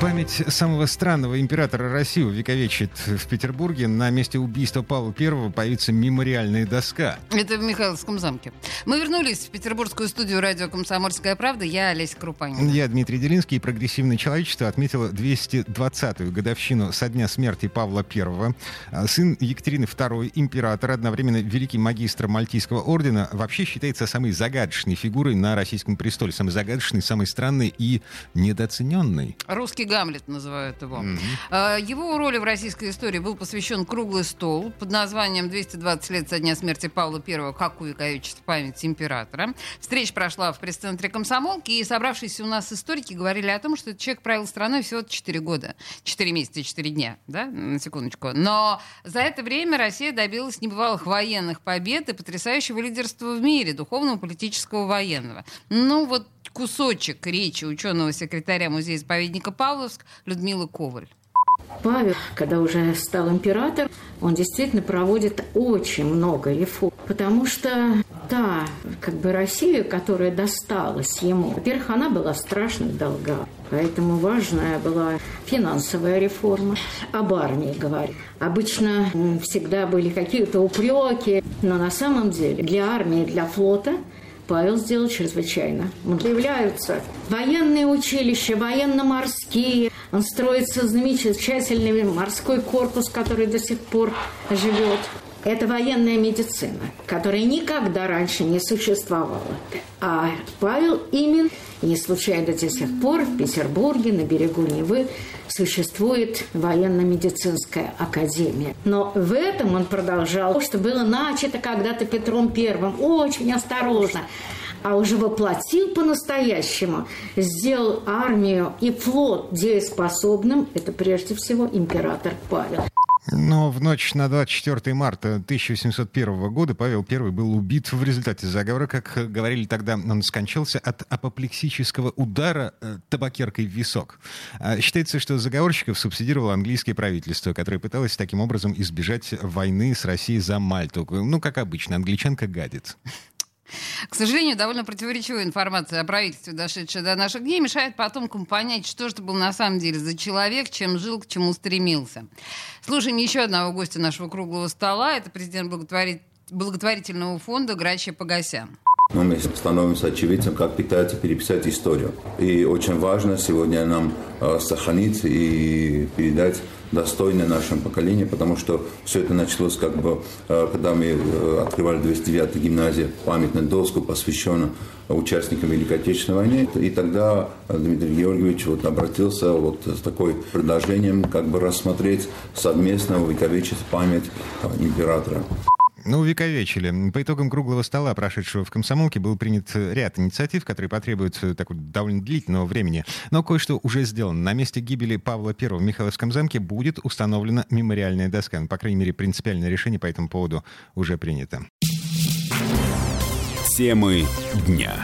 Память самого странного императора России увековечит в Петербурге. На месте убийства Павла I появится мемориальная доска. Это в Михайловском замке. Мы вернулись в петербургскую студию радио «Комсомольская правда». Я Олеся Крупанина. Я Дмитрий Делинский. И прогрессивное человечество отметило 220-ю годовщину со дня смерти Павла I. Сын Екатерины II, император, одновременно великий магистр Мальтийского ордена, вообще считается самой загадочной фигурой на российском престоле. Самой загадочной, самой странной и недооцененной. Русский Гамлет называют его. Mm-hmm. Его роли в российской истории был посвящен круглый стол под названием «220 лет со дня смерти Павла I. Как увековечить память императора». Встреча прошла в пресс-центре «Комсомолки», и собравшиеся у нас историки говорили о том, что этот человек правил страной всего 4 года. 4 месяца и 4 дня, да? На секундочку. Но за это время Россия добилась небывалых военных побед и потрясающего лидерства в мире, духовного, политического, военного. Ну вот кусочек речи ученого-секретаря музея-заповедника Павловск Людмилы Коваль. Павел, когда уже стал императором, он действительно проводит очень много реформ, потому что та Россия, которая досталась ему, во-первых, она была в страшных долгах, поэтому важная была финансовая реформа. Об армии говорю. Обычно всегда были какие-то упреки, но на самом деле для армии, для флота Павел сделал чрезвычайно. Появляются военные училища, военно-морские. Он строится замечательный морской корпус, который до сих пор живет. Это военная медицина, которая никогда раньше не существовала. А Павел именно, не случайно до сих пор, в Петербурге, на берегу Невы, существует военно-медицинская академия. Но в этом он продолжал то, что было начато когда-то Петром Первым, очень осторожно, а уже воплотил по-настоящему, сделал армию и флот дееспособным. Это прежде всего император Павел. Но в ночь на 24 марта 1801 года Павел I был убит в результате заговора. Как говорили тогда, он скончался от апоплексического удара табакеркой в висок. Считается, что заговорщиков субсидировало английское правительство, которое пыталось таким образом избежать войны с Россией за Мальту. Ну, как обычно, англичанка гадит. К сожалению, довольно противоречивая информация о правительстве, дошедшая до наших дней, мешает потомкам понять, что же это был на самом деле за человек, чем жил, к чему стремился. Слушаем еще одного гостя нашего круглого стола. Это президент благотворительного фонда «Грачья Погосян». Но мы становимся очевидцем, как пытаются переписать историю. И очень важно сегодня нам сохранить и передать достойно нашему поколению, потому что все это началось, когда мы открывали 209-ю гимназию, памятную доску, посвященную участникам Великой Отечественной войны. И тогда Дмитрий Георгиевич обратился с такой предложением, рассмотреть совместно увековечить память императора. Увековечили. По итогам круглого стола, прошедшего в «Комсомолке», был принят ряд инициатив, которые потребуют довольно длительного времени. Но кое-что уже сделано. На месте гибели Павла I в Михайловском замке будет установлена мемориальная доска. По крайней мере, принципиальное решение по этому поводу уже принято. Темы дня.